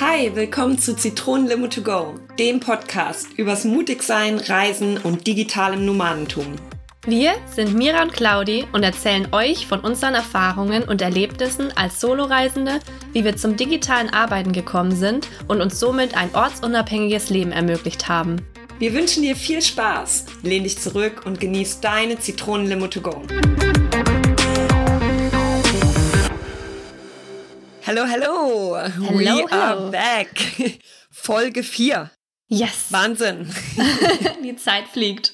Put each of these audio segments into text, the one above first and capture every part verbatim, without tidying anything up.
Hi, willkommen zu Zitronenlimo to go, dem Podcast übers Mutigsein, Reisen und digitalem Nomadentum. Wir sind Mira und Claudia und erzählen euch von unseren Erfahrungen und Erlebnissen als Soloreisende, wie wir zum digitalen Arbeiten gekommen sind und uns somit ein ortsunabhängiges Leben ermöglicht haben. Wir wünschen dir viel Spaß, lehn dich zurück und genieß deine Zitronenlimo to go. Hallo, hallo! Hello, We hello. are back! Folge vier. Yes! Wahnsinn! Die Zeit fliegt.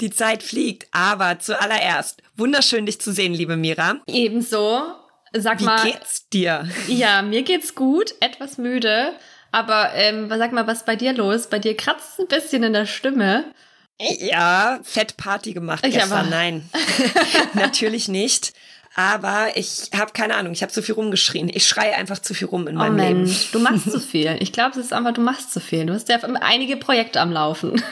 Die Zeit fliegt, aber zuallererst, wunderschön dich zu sehen, liebe Mira. Ebenso. Sag Wie mal, geht's dir? Ja, mir geht's gut, etwas müde. Aber ähm, sag mal, was ist bei dir los? Bei dir kratzt ein bisschen in der Stimme. Ja, Fettparty gemacht ich gestern, aber. Nein. Natürlich nicht. Aber ich habe keine Ahnung, ich habe zu viel rumgeschrien. Ich schreie einfach zu viel rum in oh meinem Mensch, Leben. Du machst zu viel. Ich glaube, es ist einfach, du machst zu viel. Du hast ja einige Projekte am Laufen.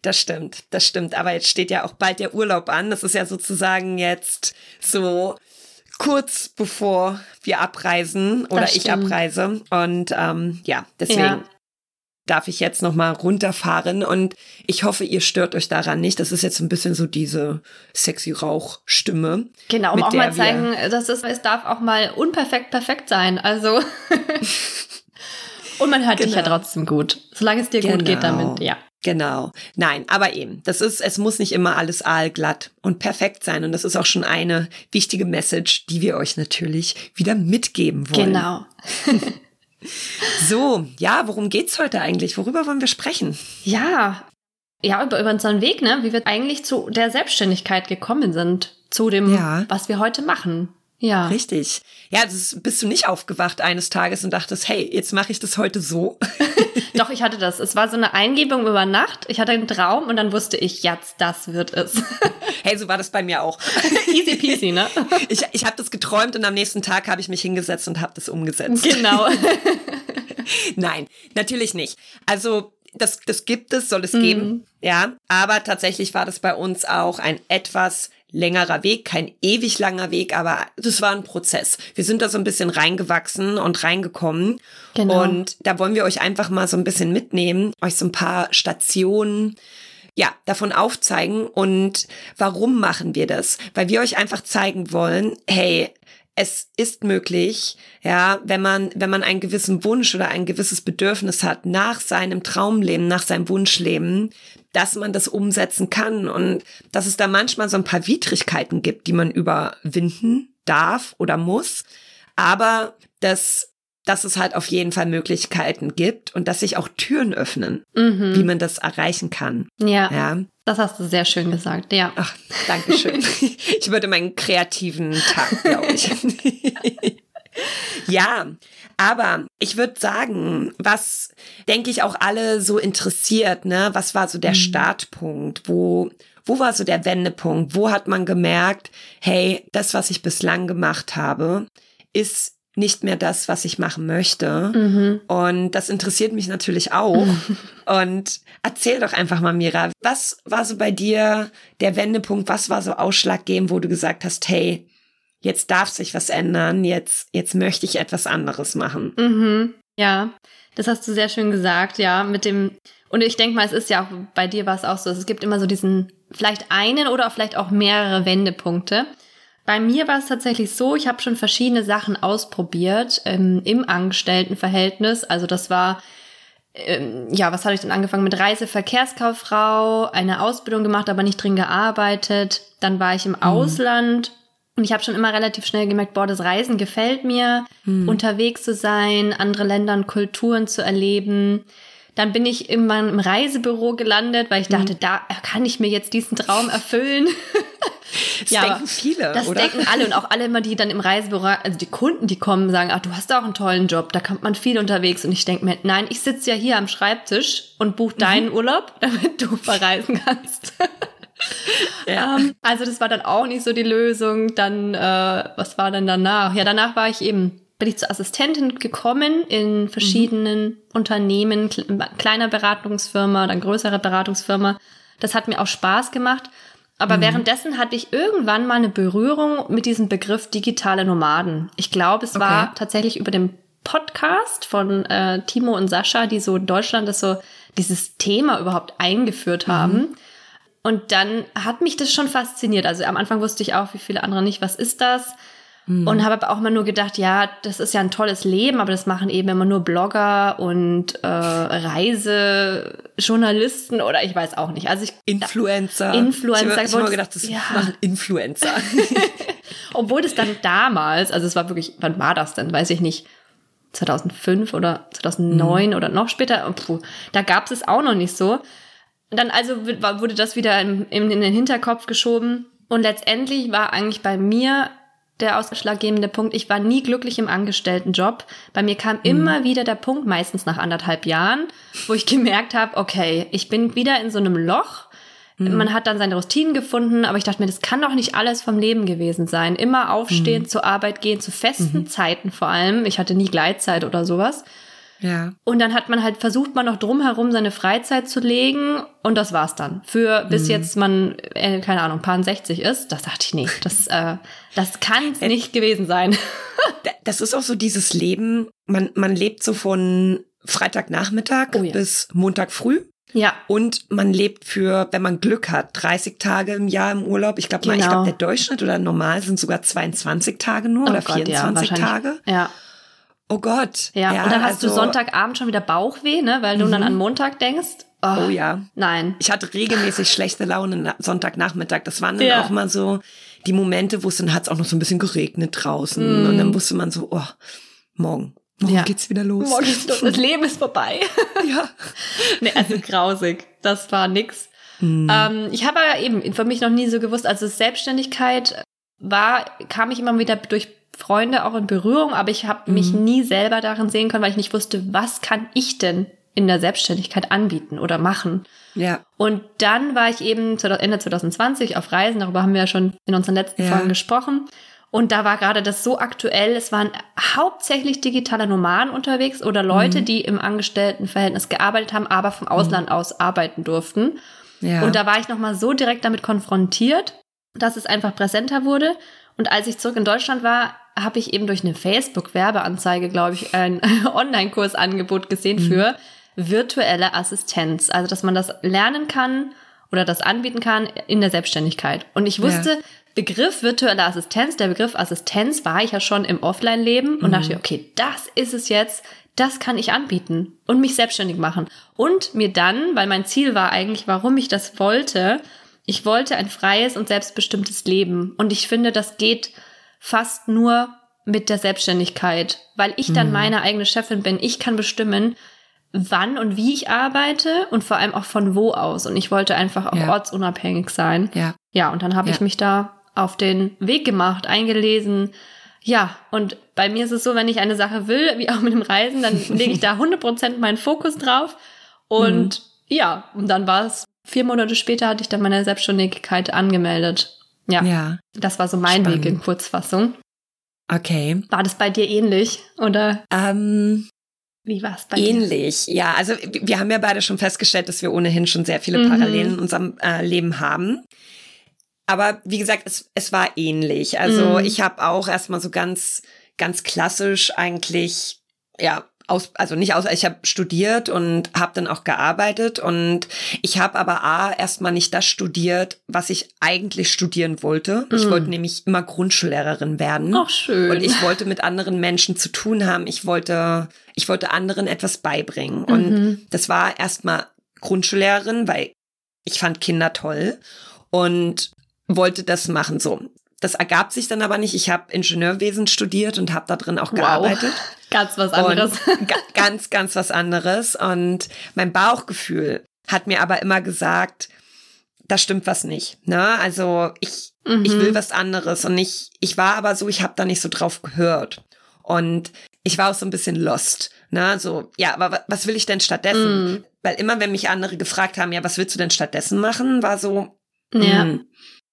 Das stimmt, das stimmt. Aber jetzt steht ja auch bald der Urlaub an. Das ist ja sozusagen jetzt so kurz bevor wir abreisen oder ich abreise. Und ähm, ja, deswegen ja. darf ich jetzt nochmal runterfahren. Und ich hoffe, ihr stört euch daran nicht. Das ist jetzt ein bisschen so diese sexy Rauchstimme. Genau, um auch mal zeigen, dass es, es darf auch mal unperfekt perfekt sein. Also und man hört genau. dich ja trotzdem gut. Solange es dir genau. gut geht damit, ja. Genau. Nein, aber eben, das ist, es muss nicht immer alles aalglatt und perfekt sein. Und das ist auch schon eine wichtige Message, die wir euch natürlich wieder mitgeben wollen. Genau. So, ja, worum geht's heute eigentlich? Worüber wollen wir sprechen? Ja, ja, über, über unseren Weg, ne? Wie wir eigentlich zu der Selbstständigkeit gekommen sind, zu dem, ja. was wir heute machen. Ja. Richtig. Ja, das, bist du nicht aufgewacht eines Tages und dachtest, hey, jetzt mache ich das heute so? Doch, ich hatte das. Es war so eine Eingebung über Nacht. Ich hatte einen Traum und dann wusste ich, jetzt, das wird es. Hey, so war das bei mir auch. Easy peasy, ne? Ich, ich habe das geträumt und am nächsten Tag habe ich mich hingesetzt und habe das umgesetzt. Genau. Nein, natürlich nicht. Also, das, das gibt es, soll es mhm. geben. Ja, aber tatsächlich war das bei uns auch ein etwas längerer Weg, kein ewig langer Weg, aber das war ein Prozess. Wir sind da so ein bisschen reingewachsen und reingekommen. Genau. Und da wollen wir euch einfach mal so ein bisschen mitnehmen, euch so ein paar Stationen, ja, davon aufzeigen. Und warum machen wir das? Weil wir euch einfach zeigen wollen, hey, es ist möglich, ja, wenn man, wenn man einen gewissen Wunsch oder ein gewisses Bedürfnis hat nach seinem Traumleben, nach seinem Wunschleben, dass man das umsetzen kann und dass es da manchmal so ein paar Widrigkeiten gibt, die man überwinden darf oder muss, aber dass, dass es halt auf jeden Fall Möglichkeiten gibt und dass sich auch Türen öffnen, mhm. wie man das erreichen kann. Ja, ja, das hast du sehr schön gesagt, ja. Ach, danke schön. Ich würde meinen kreativen Tag, glaube ich. Ja, aber ich würde sagen, was, denke ich, auch alle so interessiert, ne? Was war so der mhm. Startpunkt? Wo, wo war so der Wendepunkt? Wo hat man gemerkt, hey, das, was ich bislang gemacht habe, ist nicht mehr das, was ich machen möchte. Mhm. Und das interessiert mich natürlich auch. Und erzähl doch einfach mal, Mira, was war so bei dir der Wendepunkt? Was war so ausschlaggebend, wo du gesagt hast, hey, jetzt darf sich was ändern, jetzt, jetzt möchte ich etwas anderes machen. Mhm, ja, das hast du sehr schön gesagt, ja, mit dem, und ich denke mal, es ist ja auch, bei dir war es auch so, es gibt immer so diesen, vielleicht einen oder vielleicht auch mehrere Wendepunkte. Bei mir war es tatsächlich so, ich habe schon verschiedene Sachen ausprobiert ähm, im Angestelltenverhältnis, also das war, ähm, ja, was hatte ich denn angefangen mit Reiseverkehrskauffrau, eine Ausbildung gemacht, aber nicht drin gearbeitet, dann war ich im mhm. Ausland. Und ich habe schon immer relativ schnell gemerkt, boah, das Reisen gefällt mir, hm. unterwegs zu sein, andere Länder und Kulturen zu erleben. Dann bin ich irgendwann im Reisebüro gelandet, weil ich dachte, hm. da kann ich mir jetzt diesen Traum erfüllen. Das ja, denken viele, das oder? Das denken alle und auch alle immer, die dann im Reisebüro, also die Kunden, die kommen, sagen, ach, du hast auch einen tollen Job, da kommt man viel unterwegs. Und ich denke mir, nein, ich sitze ja hier am Schreibtisch und buche deinen mhm. Urlaub, damit du verreisen kannst. Ja. Um, also das war dann auch nicht so die Lösung. Dann, äh, was war denn danach? Ja, danach war ich eben, bin ich zur Assistentin gekommen in verschiedenen mhm. Unternehmen, kleiner Beratungsfirma, dann größere Beratungsfirma. Das hat mir auch Spaß gemacht. Aber mhm. währenddessen hatte ich irgendwann mal eine Berührung mit diesem Begriff digitale Nomaden. Ich glaube, es okay. war tatsächlich über den Podcast von äh, Timo und Sascha, die so in Deutschland das so dieses Thema überhaupt eingeführt haben. Mhm. Und dann hat mich das schon fasziniert. Also am Anfang wusste ich auch, wie viele andere nicht, was ist das? Mhm. Und habe aber auch mal nur gedacht, ja, das ist ja ein tolles Leben, aber das machen eben immer nur Blogger und äh, Reisejournalisten oder ich weiß auch nicht. Also ich Influencer. Influencer. Ich habe hab immer gedacht, das ja. machen Influencer. Obwohl das dann damals, also es war wirklich, wann war das denn? Weiß ich nicht. zweitausendfünf oder zweitausendneun mhm. oder noch später. Puh, da gab es es auch noch nicht so. Dann also wurde das wieder in, in, in den Hinterkopf geschoben. Und letztendlich war eigentlich bei mir der ausschlaggebende Punkt, ich war nie glücklich im Angestelltenjob. Bei mir kam mhm. immer wieder der Punkt, meistens nach anderthalb Jahren, wo ich gemerkt habe, okay, ich bin wieder in so einem Loch. Mhm. Man hat dann seine Routinen gefunden, aber ich dachte mir, das kann doch nicht alles vom Leben gewesen sein. Immer aufstehen, mhm. zur Arbeit gehen, zu festen mhm. Zeiten vor allem. Ich hatte nie Gleitzeit oder sowas. Ja. Und dann hat man halt versucht, man noch drumherum seine Freizeit zu legen und das war's dann. Für bis mhm. jetzt man, äh, keine Ahnung, paar sechzig ist, das dachte ich nicht. Das, äh, das kann es nicht gewesen sein. Das ist auch so dieses Leben, man, man lebt so von Freitagnachmittag oh ja. bis Montag früh. Ja. Und man lebt für, wenn man Glück hat, dreißig Tage im Jahr im Urlaub. Ich glaube, genau. ich glaube, der Durchschnitt oder normal sind sogar zweiundzwanzig Tage nur oh oder Gott, vierundzwanzig ja, Tage. Ja. Oh Gott. Ja, ja, und dann hast also, du Sonntagabend schon wieder Bauchweh, ne, weil du m- dann an Montag denkst. Oh, oh ja. Nein. Ich hatte regelmäßig schlechte Laune Sonntagnachmittag. Das waren dann ja. auch mal so die Momente, wo es dann hat es auch noch so ein bisschen geregnet draußen. Mm. Und dann wusste man so, oh, morgen. Morgen ja. geht's wieder los. Morgen ist los. Das Leben ist vorbei. ja. Nee, also grausig. Das war nix. Mm. Ähm, ich habe aber eben für mich noch nie so gewusst, also Selbstständigkeit war, kam ich immer wieder durch Freunde auch in Berührung, aber ich habe mich mhm. nie selber darin sehen können, weil ich nicht wusste, was kann ich denn in der Selbstständigkeit anbieten oder machen. Ja. Und dann war ich eben Ende zwanzig zwanzig auf Reisen, darüber haben wir ja schon in unseren letzten ja. Folgen gesprochen. Und da war gerade das so aktuell, es waren hauptsächlich digitale Nomaden unterwegs oder Leute, mhm. die im Angestelltenverhältnis gearbeitet haben, aber vom Ausland mhm. aus arbeiten durften. Ja. Und da war ich nochmal so direkt damit konfrontiert, dass es einfach präsenter wurde. Und als ich zurück in Deutschland war, habe ich eben durch eine Facebook-Werbeanzeige, glaube ich, ein Online-Kursangebot gesehen mhm. für virtuelle Assistenz. Also, dass man das lernen kann oder das anbieten kann in der Selbstständigkeit. Und ich wusste, ja. Begriff virtuelle Assistenz, der Begriff Assistenz war ich ja schon im Offline-Leben mhm. und dachte, okay, das ist es jetzt, das kann ich anbieten und mich selbstständig machen. Und mir dann, weil mein Ziel war eigentlich, warum ich das wollte, ich wollte ein freies und selbstbestimmtes Leben. Und ich finde, das geht fast nur mit der Selbstständigkeit, weil ich dann mhm. meine eigene Chefin bin. Ich kann bestimmen, wann und wie ich arbeite und vor allem auch von wo aus. Und ich wollte einfach auch ja. ortsunabhängig sein. Ja, ja und dann habe ja. ich mich da auf den Weg gemacht, eingelesen. Ja, und bei mir ist es so, wenn ich eine Sache will, wie auch mit dem Reisen, dann lege ich da hundert Prozent meinen Fokus drauf. Und mhm. ja, und dann war es. Vier Monate später hatte ich dann meine Selbstständigkeit angemeldet. Ja, ja. Das war so mein Spannend. Weg in Kurzfassung. Okay. War das bei dir ähnlich, oder? Ähm, Wie war es bei ähnlich. dir? Ähnlich, ja. Also wir haben ja beide schon festgestellt, dass wir ohnehin schon sehr viele Parallelen mhm. in unserem äh, Leben haben. Aber wie gesagt, es, es war ähnlich. Also mhm. ich habe auch erstmal so ganz, ganz klassisch eigentlich, ja, Aus, also nicht aus, ich habe studiert und habe dann auch gearbeitet und ich habe aber A, erstmal nicht das studiert, was ich eigentlich studieren wollte. Mm. Ich wollte nämlich immer Grundschullehrerin werden. Ach, schön. Und ich wollte mit anderen Menschen zu tun haben. Ich wollte, ich wollte anderen etwas beibringen. Und mhm. das war erstmal Grundschullehrerin, weil ich fand Kinder toll und wollte das machen so. Das ergab sich dann aber nicht. Ich habe Ingenieurwesen studiert und habe da drin auch gearbeitet. Wow. Ganz was anderes. Ga- ganz, ganz was anderes. Und mein Bauchgefühl hat mir aber immer gesagt, da stimmt was nicht. Ne? Also ich, mhm. ich will was anderes. Und ich, ich war aber so, ich habe da nicht so drauf gehört. Und ich war auch so ein bisschen lost. Ne? So, ja, aber was will ich denn stattdessen? Mhm. Weil immer, wenn mich andere gefragt haben, ja, was willst du denn stattdessen machen, war so, ja. mh,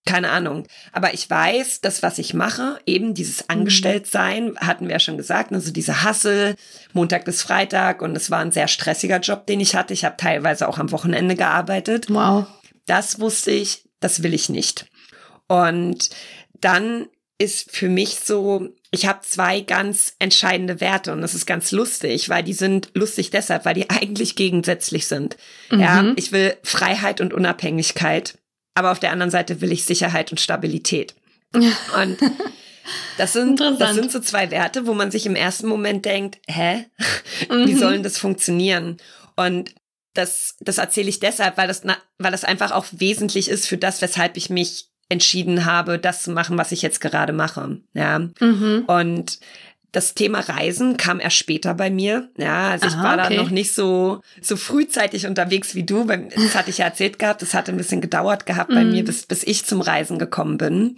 keine Ahnung. Aber ich weiß, das, was ich mache, eben dieses Angestelltsein, hatten wir ja schon gesagt, also diese Hustle, Montag bis Freitag und es war ein sehr stressiger Job, den ich hatte. Ich habe teilweise auch am Wochenende gearbeitet. Wow. Das wusste ich, das will ich nicht. Und dann ist für mich so, ich habe zwei ganz entscheidende Werte und das ist ganz lustig, weil die sind lustig deshalb, weil die eigentlich gegensätzlich sind. Mhm. Ja, ich will Freiheit und Unabhängigkeit, aber auf der anderen Seite will ich Sicherheit und Stabilität. Und das sind, das sind so zwei Werte, wo man sich im ersten Moment denkt, hä, wie mhm. soll denn das funktionieren? Und das, das erzähle ich deshalb, weil das, weil das einfach auch wesentlich ist für das, weshalb ich mich entschieden habe, das zu machen, was ich jetzt gerade mache. Ja. Mhm. Und das Thema Reisen kam erst später bei mir. Ja, also ich Aha, war okay. da noch nicht so, so frühzeitig unterwegs wie du. Das hatte ich ja erzählt gehabt. Das hatte ein bisschen gedauert gehabt bei mhm. mir, bis, bis ich zum Reisen gekommen bin.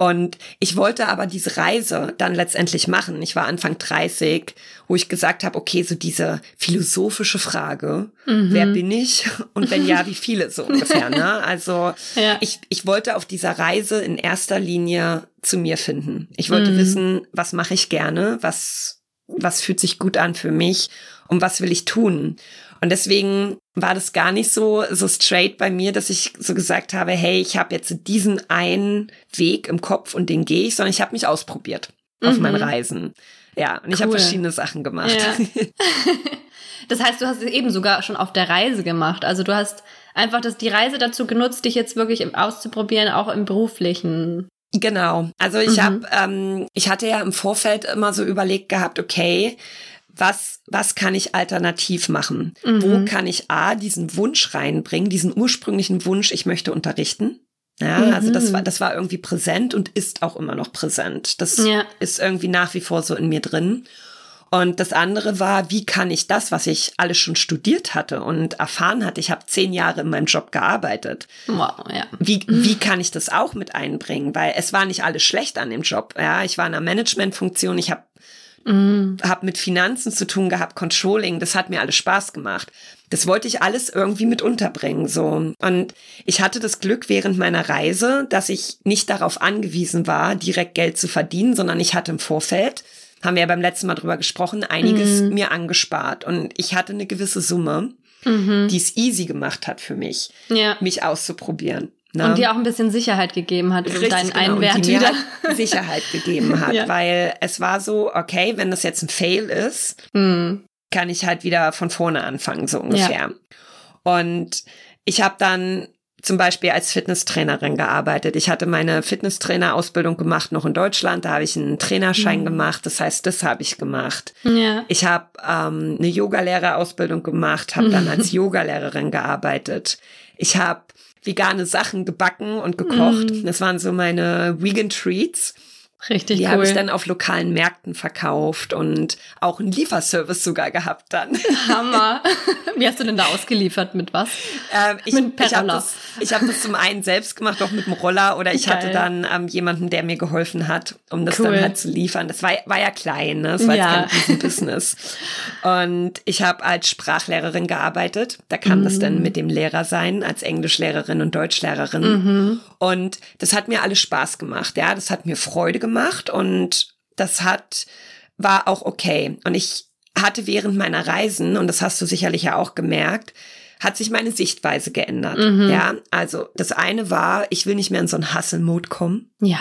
Und ich wollte aber diese Reise dann letztendlich machen. Ich war Anfang dreißig, wo ich gesagt habe, okay, so diese philosophische Frage, mhm. wer bin ich? Und wenn ja, wie viele so ungefähr, ne? Also ja. ich, ich wollte auf dieser Reise in erster Linie zu mir finden. Ich wollte mhm. wissen, was mache ich gerne? Was, was fühlt sich gut an für mich? Und was will ich tun? Und deswegen war das gar nicht so so straight bei mir, dass ich so gesagt habe, hey, ich habe jetzt diesen einen Weg im Kopf und den gehe ich, sondern ich habe mich ausprobiert auf mhm. meinen Reisen. Ja, und cool. ich habe verschiedene Sachen gemacht. Ja. Das heißt, du hast es eben sogar schon auf der Reise gemacht. Also du hast einfach das, die Reise dazu genutzt, dich jetzt wirklich auszuprobieren, auch im Beruflichen. Genau. Also ich mhm. habe, ähm, ich hatte ja im Vorfeld immer so überlegt gehabt, okay, Was, was kann ich alternativ machen? Mhm. Wo kann ich A, diesen Wunsch reinbringen, diesen ursprünglichen Wunsch, ich möchte unterrichten? Ja, mhm. also das war, das war irgendwie präsent und ist auch immer noch präsent. Das ja. ist irgendwie nach wie vor so in mir drin. Und das andere war, wie kann ich das, was ich alles schon studiert hatte und erfahren hatte, ich habe zehn Jahre in meinem Job gearbeitet, wow, ja. wie, wie kann ich das auch mit einbringen? Weil es war nicht alles schlecht an dem Job. Ja, ich war in einer Managementfunktion, ich habe Mm. habe mit Finanzen zu tun gehabt, Controlling, das hat mir alles Spaß gemacht. Das wollte ich alles irgendwie mit unterbringen, so. Und ich hatte das Glück während meiner Reise, dass ich nicht darauf angewiesen war, direkt Geld zu verdienen, sondern ich hatte im Vorfeld, haben wir ja beim letzten Mal drüber gesprochen, einiges mm. mir angespart. Und ich hatte eine gewisse Summe, mm-hmm. die es easy gemacht hat für mich, ja. mich auszuprobieren. Ne? Und dir auch ein bisschen Sicherheit gegeben hat, also deinen genau. einen Wert und die wieder. Mir halt Sicherheit gegeben hat, ja. weil es war so, okay, wenn das jetzt ein Fail ist, mhm. kann ich halt wieder von vorne anfangen, so ungefähr. Ja. Und ich habe dann zum Beispiel als Fitnesstrainerin gearbeitet. Ich hatte meine Fitnesstrainer-Ausbildung gemacht, noch in Deutschland. Da habe ich einen Trainerschein mhm. gemacht. Das heißt, das habe ich gemacht. Ja. Ich habe ähm, eine Yogalehrerausbildung gemacht, habe mhm. dann als Yogalehrerin gearbeitet. Ich habe vegane Sachen gebacken und gekocht. Mm. Das waren so meine Vegan Treats. Richtig Die cool. habe ich dann auf lokalen Märkten verkauft und auch einen Lieferservice sogar gehabt dann. Hammer. Wie hast du denn da ausgeliefert? Mit was? Ähm, ich, mit ich habe das, hab das zum einen selbst gemacht, auch mit dem Roller. Oder ich Geil. hatte dann ähm, jemanden, der mir geholfen hat, um das cool. dann halt zu liefern. Das war, war ja klein, ne? Das war ja. jetzt kein Business. Und ich habe als Sprachlehrerin gearbeitet. Da kam mhm. das dann mit dem Lehrer sein, als Englischlehrerin und Deutschlehrerin. Mhm. Und das hat mir alles Spaß gemacht. Ja, das hat mir Freude gemacht. gemacht und das hat, war auch okay. Und ich hatte während meiner Reisen, und das hast du sicherlich ja auch gemerkt, hat sich meine Sichtweise geändert. Mhm. Ja, also das eine war, ich will nicht mehr in so einen Hustle-Mode kommen. Ja.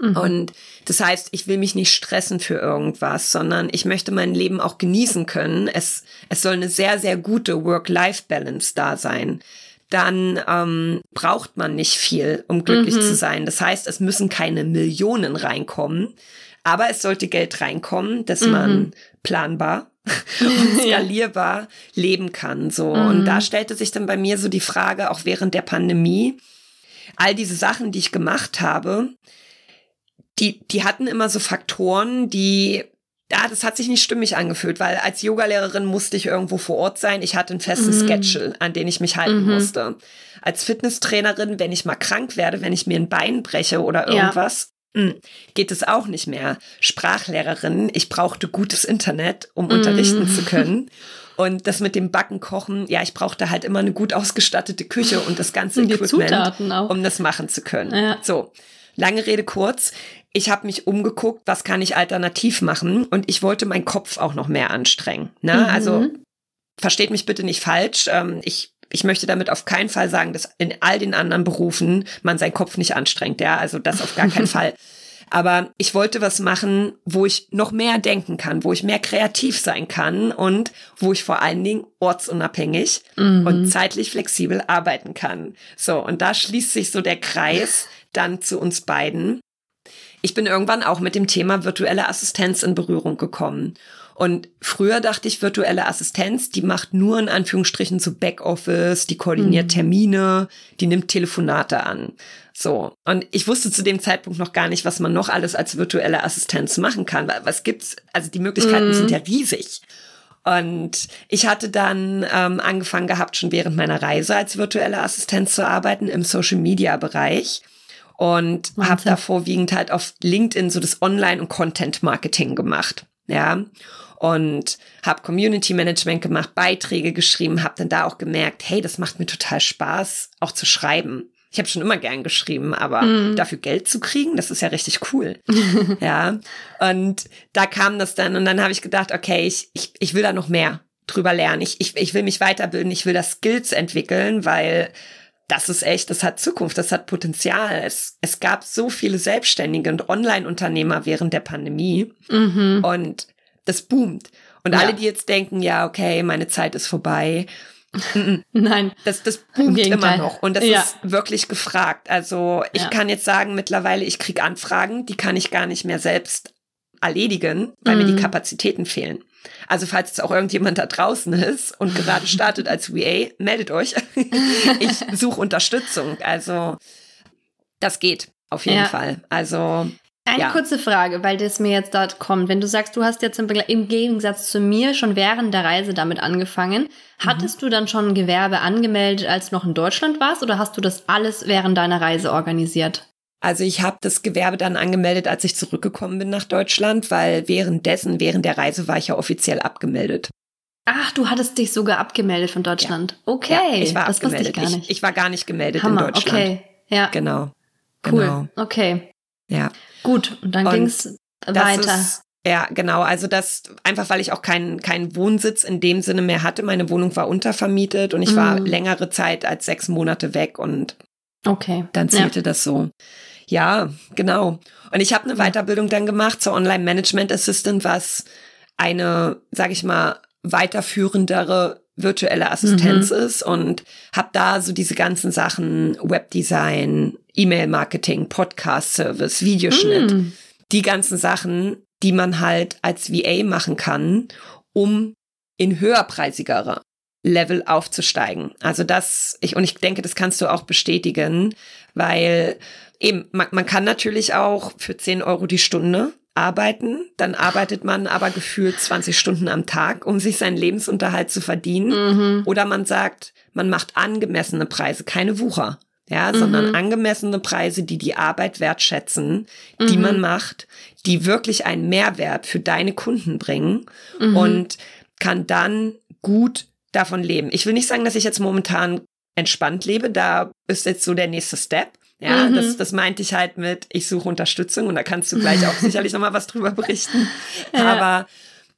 Mhm. Und das heißt, ich will mich nicht stressen für irgendwas, sondern ich möchte mein Leben auch genießen können. Es, es soll eine sehr, sehr gute Work-Life-Balance da sein. Dann ähm, braucht man nicht viel, um glücklich mhm. zu sein. Das heißt, es müssen keine Millionen reinkommen, aber es sollte Geld reinkommen, dass mhm. man planbar und skalierbar ja. leben kann. So. Mhm. Und da stellte sich dann bei mir so die Frage, auch während der Pandemie, all diese Sachen, die ich gemacht habe, die, die hatten immer so Faktoren, die... Ja, das hat sich nicht stimmig angefühlt, weil als Yogalehrerin musste ich irgendwo vor Ort sein. Ich hatte einen festen mhm. Schedule, an den ich mich halten mhm. musste. Als Fitnesstrainerin, wenn ich mal krank werde, wenn ich mir ein Bein breche oder irgendwas, ja. mh, geht es auch nicht mehr. Sprachlehrerin, ich brauchte gutes Internet, um mhm. unterrichten zu können. Und das mit dem Backen, Kochen, ja, ich brauchte halt immer eine gut ausgestattete Küche und das ganze und Equipment, um das machen zu können. Ja. So, lange Rede kurz. Ich habe mich umgeguckt, was kann ich alternativ machen? Und ich wollte meinen Kopf auch noch mehr anstrengen. Ne? Mhm. Also versteht mich bitte nicht falsch. Ähm, ich ich möchte damit auf keinen Fall sagen, dass in all den anderen Berufen man seinen Kopf nicht anstrengt. Ja, also das auf gar keinen Fall. Aber ich wollte was machen, wo ich noch mehr denken kann, wo ich mehr kreativ sein kann und wo ich vor allen Dingen ortsunabhängig mhm. und zeitlich flexibel arbeiten kann. So, und da schließt sich so der Kreis dann zu uns beiden. Ich bin irgendwann auch mit dem Thema virtuelle Assistenz in Berührung gekommen. Und früher dachte ich, virtuelle Assistenz, die macht nur in Anführungsstrichen so Backoffice, die koordiniert Termine, die nimmt Telefonate an. So. Und ich wusste zu dem Zeitpunkt noch gar nicht, was man noch alles als virtuelle Assistenz machen kann, weil was gibt's? Also die Möglichkeiten mm. sind ja riesig. Und ich hatte dann ähm, angefangen gehabt, schon während meiner Reise als virtuelle Assistenz zu arbeiten im Social-Media-Bereich. Und habe da vorwiegend halt auf LinkedIn so das Online- und Content-Marketing gemacht. Ja. Und habe Community-Management gemacht, Beiträge geschrieben, habe dann da auch gemerkt, hey, das macht mir total Spaß, auch zu schreiben. Ich habe schon immer gern geschrieben, aber mm. dafür Geld zu kriegen, das ist ja richtig cool. Ja, und da kam das dann und dann habe ich gedacht, okay, ich, ich, ich will da noch mehr drüber lernen. Ich, ich, ich will mich weiterbilden, ich will da Skills entwickeln, weil das ist echt, das hat Zukunft, das hat Potenzial. Es, es gab so viele Selbstständige und Online-Unternehmer während der Pandemie mm-hmm. und das boomt. Und ja. alle, die jetzt denken, ja, okay, meine Zeit ist vorbei. Nein. Das, das boomt immer noch. Und das ja. ist wirklich gefragt. Also ich ja. kann jetzt sagen, mittlerweile, ich kriege Anfragen, die kann ich gar nicht mehr selbst erledigen, weil mhm. mir die Kapazitäten fehlen. Also falls jetzt auch irgendjemand da draußen ist und gerade startet als V A, meldet euch. Ich suche Unterstützung. Also das geht auf jeden ja. Fall. Also Eine ja. kurze Frage, weil das mir jetzt dort kommt. Wenn du sagst, du hast jetzt im, Begle- im Gegensatz zu mir schon während der Reise damit angefangen, hattest mhm. du dann schon ein Gewerbe angemeldet, als du noch in Deutschland warst, oder hast du das alles während deiner Reise organisiert? Also ich habe das Gewerbe dann angemeldet, als ich zurückgekommen bin nach Deutschland, weil währenddessen, während der Reise war ich ja offiziell abgemeldet. Ach, du hattest dich sogar abgemeldet von Deutschland. Ja. Okay, ja, ich war das abgemeldet. Wusste ich gar nicht. Ich, ich war gar nicht gemeldet Hammer. In Deutschland. Okay, ja. Genau. Cool, genau. Okay. Ja. Gut, und dann und ging's weiter. Ist, ja, genau. Also das, einfach weil ich auch keinen keinen Wohnsitz in dem Sinne mehr hatte. Meine Wohnung war untervermietet und ich mm. war längere Zeit als sechs Monate weg und okay. dann zählte ja. das so. Ja, genau. Und ich habe eine Weiterbildung dann gemacht zur Online Management Assistant, was eine, sag ich mal, weiterführendere virtuelle Assistenz mhm. ist, und habe da so diese ganzen Sachen, Webdesign, E-Mail-Marketing, Podcast-Service, Videoschnitt, mhm. die ganzen Sachen, die man halt als V A machen kann, um in höherpreisigere Level aufzusteigen. Also das, ich, und ich denke, das kannst du auch bestätigen, weil eben, man, man kann natürlich auch für zehn Euro die Stunde arbeiten, dann arbeitet man aber gefühlt zwanzig Stunden am Tag, um sich seinen Lebensunterhalt zu verdienen. Mhm. Oder man sagt, man macht angemessene Preise, keine Wucher, ja, mhm. sondern angemessene Preise, die die Arbeit wertschätzen, die mhm. man macht, die wirklich einen Mehrwert für deine Kunden bringen mhm. und kann dann gut davon leben. Ich will nicht sagen, dass ich jetzt momentan entspannt lebe, da ist jetzt so der nächste Step. Ja, mhm. das, das meinte ich halt mit, ich suche Unterstützung, und da kannst du gleich auch sicherlich nochmal was drüber berichten. Ja. Aber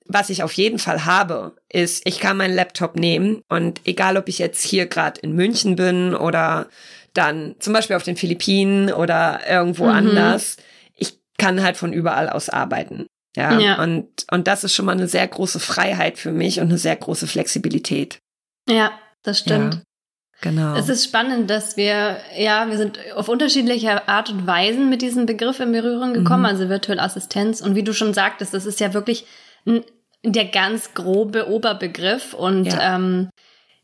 was ich auf jeden Fall habe, ist, ich kann meinen Laptop nehmen und egal, ob ich jetzt hier gerade in München bin oder dann zum Beispiel auf den Philippinen oder irgendwo mhm. anders, ich kann halt von überall aus arbeiten. Ja, ja. Und, und das ist schon mal eine sehr große Freiheit für mich und eine sehr große Flexibilität. Ja, das stimmt. Ja. Genau. Es ist spannend, dass wir, ja, wir sind auf unterschiedliche Art und Weisen mit diesem Begriff in Berührung gekommen, mhm. also virtuelle Assistenz. Und wie du schon sagtest, das ist ja wirklich ein, der ganz grobe Oberbegriff. Und ja. ähm,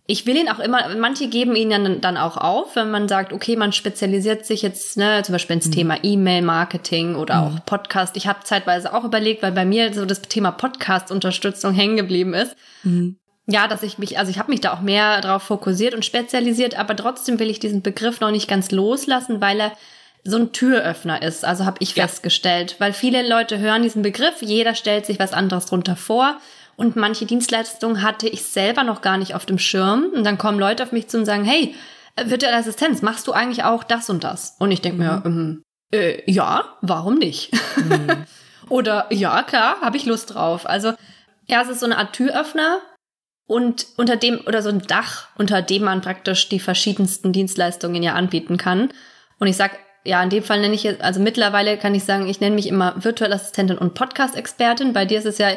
ich will ihn auch immer, manche geben ihn dann, dann auch auf, wenn man sagt, okay, man spezialisiert sich jetzt, ne, zum Beispiel ins mhm. Thema E-Mail-Marketing oder mhm. auch Podcast. Ich habe zeitweise auch überlegt, weil bei mir so das Thema Podcast-Unterstützung hängen geblieben ist. Mhm. Ja, dass ich mich, also ich habe mich da auch mehr drauf fokussiert und spezialisiert, aber trotzdem will ich diesen Begriff noch nicht ganz loslassen, weil er so ein Türöffner ist, also habe ich ja. festgestellt, weil viele Leute hören diesen Begriff, jeder stellt sich was anderes drunter vor, und manche Dienstleistungen hatte ich selber noch gar nicht auf dem Schirm, und dann kommen Leute auf mich zu und sagen, hey, virtuelle Assistenz, machst du eigentlich auch das und das? Und ich denke mir, mhm. äh, ja, warum nicht? Mhm. Oder ja, klar, habe ich Lust drauf. Also ja, es ist so eine Art Türöffner, und unter dem, oder so ein Dach, unter dem man praktisch die verschiedensten Dienstleistungen ja anbieten kann. Und ich sag, ja, in dem Fall nenne ich jetzt, also mittlerweile kann ich sagen, ich nenne mich immer virtuelle Assistentin und Podcast-Expertin. Bei dir ist es ja,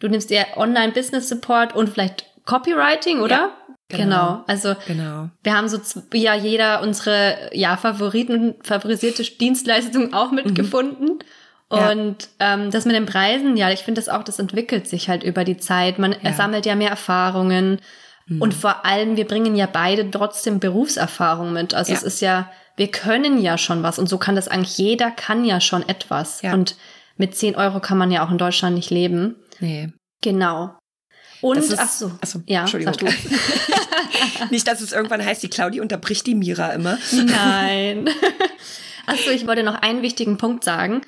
du nimmst ja Online-Business-Support und vielleicht Copywriting, oder? Ja. Genau. genau, also genau. Wir haben so ja jeder unsere ja Favoriten, favorisierte Dienstleistung auch mitgefunden. Mhm. Und ja. ähm, das mit den Preisen, ja, ich finde das auch, das entwickelt sich halt über die Zeit. Man ja. sammelt ja mehr Erfahrungen mhm. und vor allem, wir bringen ja beide trotzdem Berufserfahrung mit. Also ja. es ist ja, wir können ja schon was und so kann das eigentlich, jeder kann ja schon etwas. Ja. Und mit zehn Euro kann man ja auch in Deutschland nicht leben. Nee. Genau. Und, ist, ach so, ach so ja, Entschuldigung. Sag du. Nicht, dass es irgendwann heißt, die Claudia unterbricht die Mira immer. Nein. Ach so, ich wollte noch einen wichtigen Punkt sagen,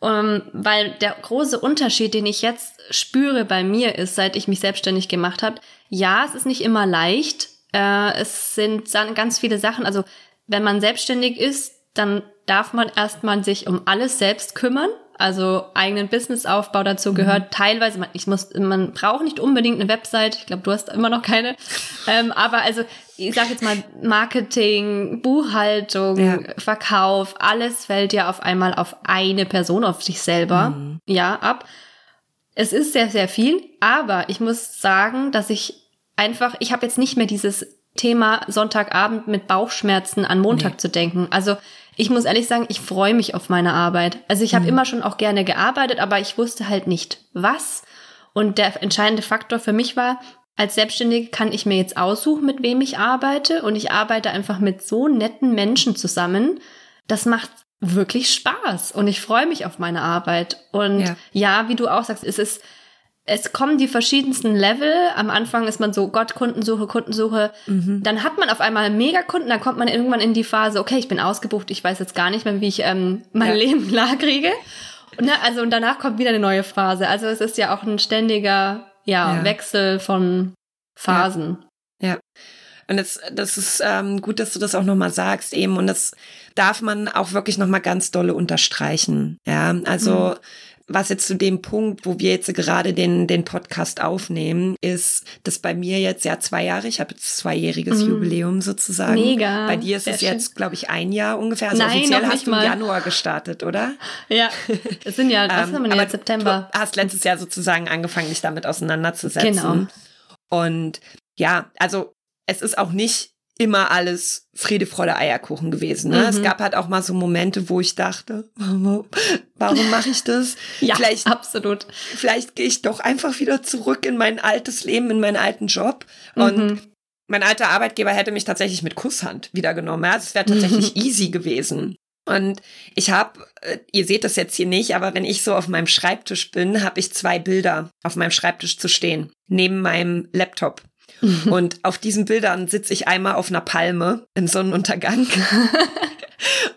um, weil der große Unterschied, den ich jetzt spüre bei mir ist, seit ich mich selbstständig gemacht habe, ja, es ist nicht immer leicht, äh, es sind dann ganz viele Sachen, also wenn man selbstständig ist, dann darf man erstmal sich um alles selbst kümmern. Also eigenen Businessaufbau dazu gehört mhm. teilweise, man, ich muss, man braucht nicht unbedingt eine Website, ich glaube, du hast immer noch keine, ähm, aber also ich sage jetzt mal Marketing, Buchhaltung, ja. Verkauf, alles fällt ja auf einmal auf eine Person, auf sich selber mhm. ja ab. Es ist sehr, sehr viel, aber ich muss sagen, dass ich einfach, ich habe jetzt nicht mehr dieses Thema Sonntagabend mit Bauchschmerzen an Montag nee. zu denken, also ich muss ehrlich sagen, ich freue mich auf meine Arbeit. Also ich habe mhm. immer schon auch gerne gearbeitet, aber ich wusste halt nicht, was. Und der entscheidende Faktor für mich war, als Selbstständige kann ich mir jetzt aussuchen, mit wem ich arbeite. Und ich arbeite einfach mit so netten Menschen zusammen. Das macht wirklich Spaß. Und ich freue mich auf meine Arbeit. Und ja, ja wie du auch sagst, es ist... Es kommen die verschiedensten Level. Am Anfang ist man so, Gott, Kundensuche, Kundensuche. Mhm. Dann hat man auf einmal Megakunden. Dann kommt man irgendwann in die Phase, okay, ich bin ausgebucht. Ich weiß jetzt gar nicht mehr, wie ich ähm, mein ja. Leben klar kriege. Und, ne, also, und danach kommt wieder eine neue Phase. Also es ist ja auch ein ständiger ja, ja. Wechsel von Phasen. Ja. ja. Und das, das ist ähm, gut, dass du das auch nochmal sagst eben. Und das darf man auch wirklich nochmal ganz dolle unterstreichen. Ja, also... Mhm. Was jetzt zu dem Punkt, wo wir jetzt gerade den den Podcast aufnehmen, ist, dass bei mir jetzt ja zwei Jahre, ich habe jetzt zweijähriges mm. Jubiläum sozusagen. Mega. Bei dir ist es schön. Jetzt, glaube ich, ein Jahr ungefähr. Also Nein, offiziell hast du im Januar gestartet, oder? Ja, es sind ja, was ähm, haben wir jetzt, September. Du hast letztes Jahr sozusagen angefangen, dich damit auseinanderzusetzen. Genau. Und ja, also es ist auch nicht immer alles Friede, Freude, Eierkuchen gewesen. Ne? Mhm. Es gab halt auch mal so Momente, wo ich dachte, warum mache ich das? Ja, vielleicht, absolut. Vielleicht gehe ich doch einfach wieder zurück in mein altes Leben, in meinen alten Job. Und mhm. mein alter Arbeitgeber hätte mich tatsächlich mit Kusshand wiedergenommen. Ja, das wäre tatsächlich mhm. easy gewesen. Und ich habe, ihr seht das jetzt hier nicht, aber wenn ich so auf meinem Schreibtisch bin, habe ich zwei Bilder auf meinem Schreibtisch zu stehen, neben meinem Laptop. Und auf diesen Bildern sitze ich einmal auf einer Palme im Sonnenuntergang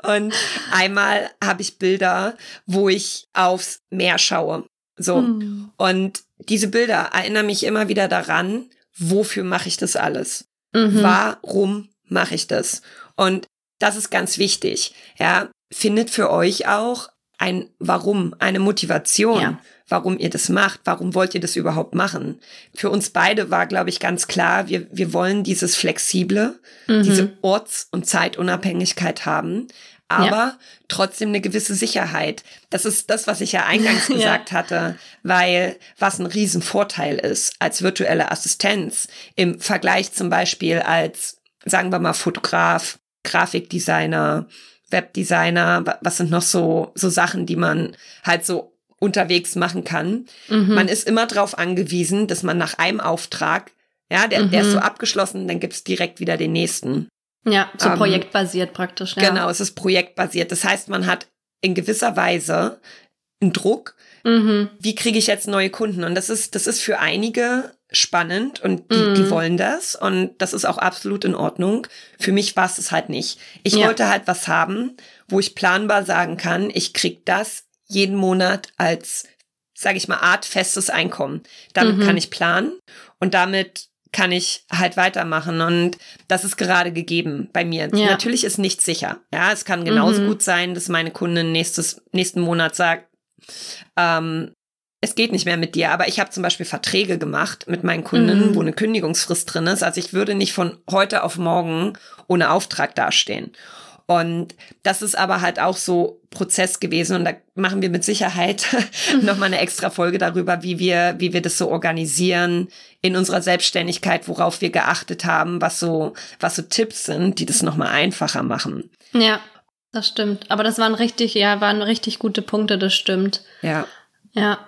und einmal habe ich Bilder, wo ich aufs Meer schaue. So. Mhm. Und diese Bilder erinnern mich immer wieder daran, wofür mache ich das alles? Mhm. Warum mache ich das? Und das ist ganz wichtig. Ja, findet für euch auch ein Warum, eine Motivation, ja. warum ihr das macht, warum wollt ihr das überhaupt machen. Für uns beide war, glaube ich, ganz klar, wir, wir wollen dieses Flexible, mhm. diese Orts- und Zeitunabhängigkeit haben, aber ja. trotzdem eine gewisse Sicherheit. Das ist das, was ich ja eingangs gesagt ja. hatte, weil was ein Riesenvorteil ist als virtuelle Assistenz im Vergleich zum Beispiel als, sagen wir mal, Fotograf, Grafikdesigner, Webdesigner, was sind noch so so Sachen, die man halt so unterwegs machen kann. Mhm. Man ist immer darauf angewiesen, dass man nach einem Auftrag, ja, der, mhm. der ist so abgeschlossen, dann gibt's direkt wieder den nächsten. Ja, so ähm, projektbasiert praktisch. Ja. Genau, es ist projektbasiert. Das heißt, man hat in gewisser Weise einen Druck. Mhm. Wie kriege ich jetzt neue Kunden? Und das ist das ist für einige spannend und die, mm. die wollen das und das ist auch absolut in Ordnung. Für mich war es das halt nicht. Ich ja. wollte halt was haben, wo ich planbar sagen kann, ich kriege das jeden Monat als, sage ich mal, Art festes Einkommen. Damit mhm. kann ich planen und damit kann ich halt weitermachen und das ist gerade gegeben bei mir. Ja. Natürlich ist nichts sicher. Ja, es kann genauso mhm. gut sein, dass meine Kundin nächstes, nächsten Monat sagt, ähm, es geht nicht mehr mit dir, aber ich habe zum Beispiel Verträge gemacht mit meinen Kunden, mhm. wo eine Kündigungsfrist drin ist. Also ich würde nicht von heute auf morgen ohne Auftrag dastehen. Und das ist aber halt auch so Prozess gewesen und da machen wir mit Sicherheit nochmal eine extra Folge darüber, wie wir, wie wir das so organisieren in unserer Selbstständigkeit, worauf wir geachtet haben, was so, was so Tipps sind, die das nochmal einfacher machen. Ja, das stimmt. Aber das waren richtig, ja, waren richtig gute Punkte, das stimmt. Ja. Ja.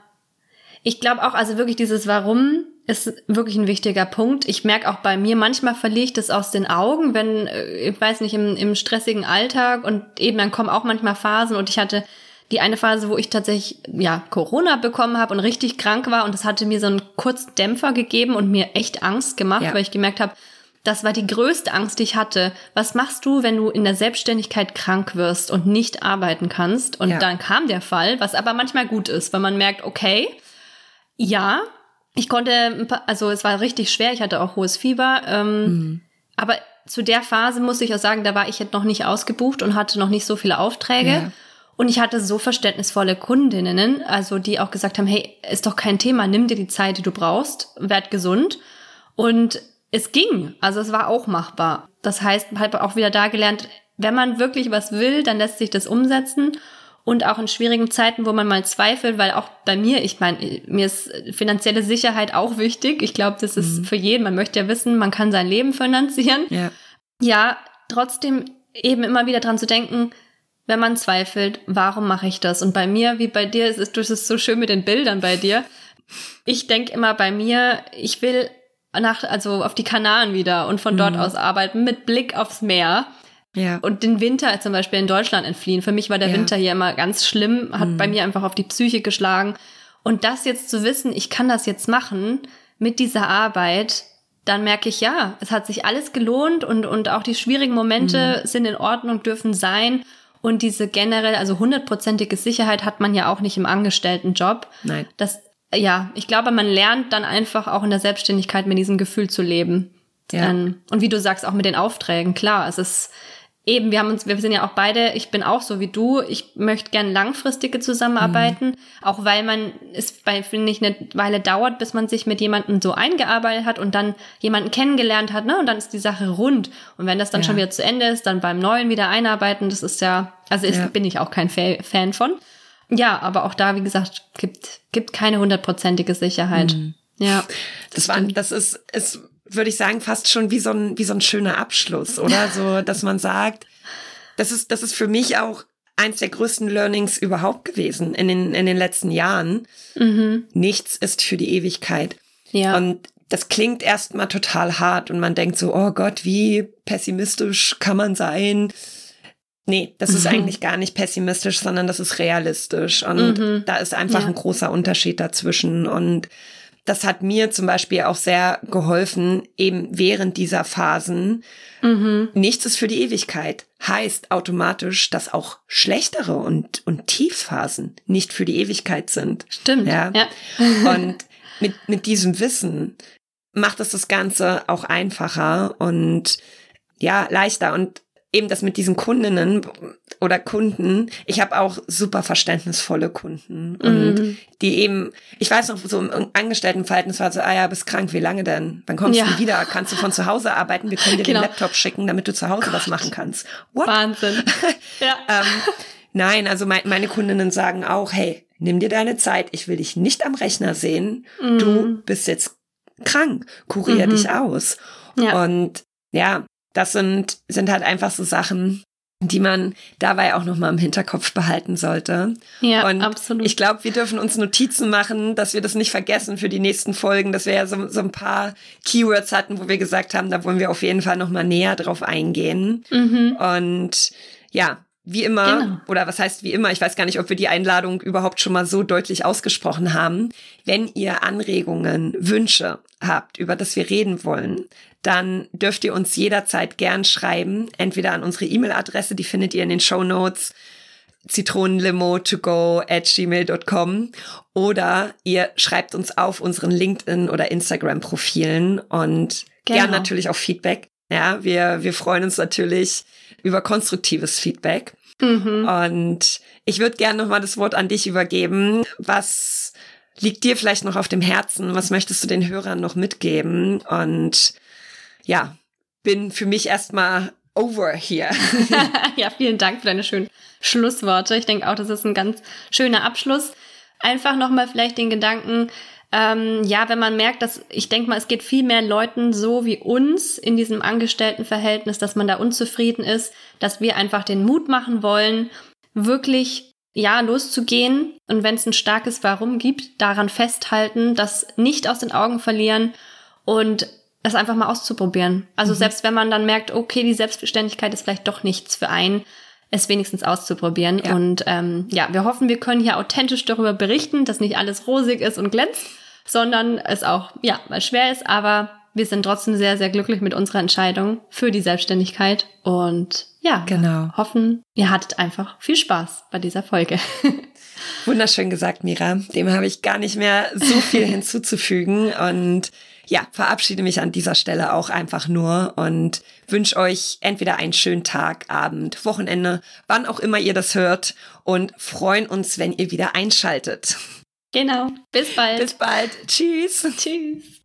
Ich glaube auch, also wirklich dieses Warum ist wirklich ein wichtiger Punkt. Ich merke auch bei mir, manchmal verliere ich das aus den Augen, wenn, ich weiß nicht, im, im stressigen Alltag und eben dann kommen auch manchmal Phasen und ich hatte die eine Phase, wo ich tatsächlich ja Corona bekommen habe und richtig krank war und das hatte mir so einen kurzen Dämpfer gegeben und mir echt Angst gemacht, ja. weil ich gemerkt habe, das war die größte Angst, die ich hatte. Was machst du, wenn du in der Selbstständigkeit krank wirst und nicht arbeiten kannst? Und ja. dann kam der Fall, was aber manchmal gut ist, weil man merkt, okay, ja, ich konnte, ein paar, also es war richtig schwer, ich hatte auch hohes Fieber, ähm, mhm. aber zu der Phase muss ich auch sagen, da war ich jetzt noch nicht ausgebucht und hatte noch nicht so viele Aufträge ja. und ich hatte so verständnisvolle Kundinnen, also die auch gesagt haben, hey, ist doch kein Thema, nimm dir die Zeit, die du brauchst, werd gesund und es ging, also es war auch machbar. Das heißt, halt auch wieder da gelernt, wenn man wirklich was will, dann lässt sich das umsetzen. Und auch in schwierigen Zeiten, wo man mal zweifelt, weil auch bei mir, ich meine, mir ist finanzielle Sicherheit auch wichtig. Ich glaube, das ist mhm. für jeden, man möchte ja wissen, man kann sein Leben finanzieren. Ja. ja, trotzdem eben immer wieder dran zu denken, wenn man zweifelt, warum mache ich das? Und bei mir, wie bei dir, es ist, es ist so schön mit den Bildern bei dir. Ich denke immer bei mir, ich will nach, also auf die Kanaren wieder und von mhm. dort aus arbeiten mit Blick aufs Meer. Ja. Und den Winter zum Beispiel in Deutschland entfliehen. Für mich war der ja. Winter hier immer ganz schlimm, hat mhm. bei mir einfach auf die Psyche geschlagen. Und das jetzt zu wissen, ich kann das jetzt machen mit dieser Arbeit, dann merke ich, ja, es hat sich alles gelohnt und und auch die schwierigen Momente mhm. sind in Ordnung, dürfen sein. Und diese generell, also hundertprozentige Sicherheit hat man ja auch nicht im Angestelltenjob. Nein. Das, ja, ich glaube, man lernt dann einfach auch in der Selbstständigkeit mit diesem Gefühl zu leben. Ja. Dann, und wie du sagst, auch mit den Aufträgen, klar, es ist eben, wir haben uns, wir sind ja auch beide, ich bin auch so wie du, ich möchte gerne langfristige Zusammenarbeiten, mhm. auch weil man, es bei, finde ich, eine Weile dauert, bis man sich mit jemandem so eingearbeitet hat und dann jemanden kennengelernt hat, ne, und dann ist die Sache rund. Und wenn das dann ja. schon wieder zu Ende ist, dann beim Neuen wieder einarbeiten, das ist ja, also ist, ja. bin ich auch kein Fan von. Ja, aber auch da, wie gesagt, gibt, gibt keine hundertprozentige Sicherheit. Mhm. Ja. Das, das war, das ist, ist, würde ich sagen, fast schon wie so ein, wie so ein schöner Abschluss, oder? So, dass man sagt, das ist, das ist für mich auch eins der größten Learnings überhaupt gewesen in den, in den letzten Jahren. Mhm. Nichts ist für die Ewigkeit. Ja. Und das klingt erstmal total hart und man denkt so, oh Gott, wie pessimistisch kann man sein? Nee, das ist mhm. eigentlich gar nicht pessimistisch, sondern das ist realistisch. Und mhm. da ist einfach ja. ein großer Unterschied dazwischen. Und das hat mir zum Beispiel auch sehr geholfen, eben während dieser Phasen. Mhm. Nichts ist für die Ewigkeit. Heißt automatisch, dass auch schlechtere und, und Tiefphasen nicht für die Ewigkeit sind. Stimmt. Ja. ja. Und mit, mit diesem Wissen macht es das Ganze auch einfacher und ja, leichter. Und eben das mit diesen Kundinnen oder Kunden, ich habe auch super verständnisvolle Kunden und mhm. die eben, ich weiß noch, so im Angestelltenverhältnis war so, ah ja, bist krank, wie lange denn? Wann kommst ja. du wieder? Kannst du von zu Hause arbeiten? Wir können dir genau. den Laptop schicken, damit du zu Hause Gott. was machen kannst. What? Wahnsinn. Ja. ähm, nein, also mein, meine Kundinnen sagen auch, hey, nimm dir deine Zeit, ich will dich nicht am Rechner sehen, mhm. du bist jetzt krank, kurier mhm. dich aus. Ja. Und ja, das sind, sind halt einfach so Sachen, die man dabei auch nochmal im Hinterkopf behalten sollte. Ja, und absolut. Ich glaube, wir dürfen uns Notizen machen, dass wir das nicht vergessen für die nächsten Folgen, dass wir ja so, so ein paar Keywords hatten, wo wir gesagt haben, da wollen wir auf jeden Fall nochmal näher drauf eingehen. Mhm. Und ja, wie immer, genau. oder was heißt wie immer, ich weiß gar nicht, ob wir die Einladung überhaupt schon mal so deutlich ausgesprochen haben. Wenn ihr Anregungen, Wünsche habt, über das wir reden wollen, dann dürft ihr uns jederzeit gern schreiben, entweder an unsere E-Mail-Adresse, die findet ihr in den Shownotes, Zitronenlimo to go at gmail dot com, oder ihr schreibt uns auf unseren LinkedIn- oder Instagram-Profilen und genau. gern natürlich auch Feedback. Ja, wir, wir freuen uns natürlich über konstruktives Feedback. Mhm. Und ich würde gerne nochmal das Wort an dich übergeben. Was liegt dir vielleicht noch auf dem Herzen? Was möchtest du den Hörern noch mitgeben? Und ja, bin für mich erstmal over here. Ja, vielen Dank für deine schönen Schlussworte. Ich denke auch, das ist ein ganz schöner Abschluss. Einfach nochmal vielleicht den Gedanken, ähm, ja, wenn man merkt, dass, ich denke mal, es geht viel mehr Leuten so wie uns in diesem Angestelltenverhältnis, dass man da unzufrieden ist, dass wir einfach den Mut machen wollen, wirklich ja, loszugehen und wenn es ein starkes Warum gibt, daran festhalten, das nicht aus den Augen verlieren und das einfach mal auszuprobieren. Also mhm. selbst wenn man dann merkt, okay, die Selbstständigkeit ist vielleicht doch nichts für einen, es wenigstens auszuprobieren. Ja. Und ähm, ja, wir hoffen, wir können hier authentisch darüber berichten, dass nicht alles rosig ist und glänzt, sondern es auch ja mal schwer ist, aber wir sind trotzdem sehr, sehr glücklich mit unserer Entscheidung für die Selbstständigkeit und ja, genau. Hoffen, ihr hattet einfach viel Spaß bei dieser Folge. Wunderschön gesagt, Mira. Dem habe ich gar nicht mehr so viel hinzuzufügen und ja, verabschiede mich an dieser Stelle auch einfach nur und wünsche euch entweder einen schönen Tag, Abend, Wochenende, wann auch immer ihr das hört und freuen uns, wenn ihr wieder einschaltet. Genau. Bis bald. Bis bald. Tschüss. Tschüss.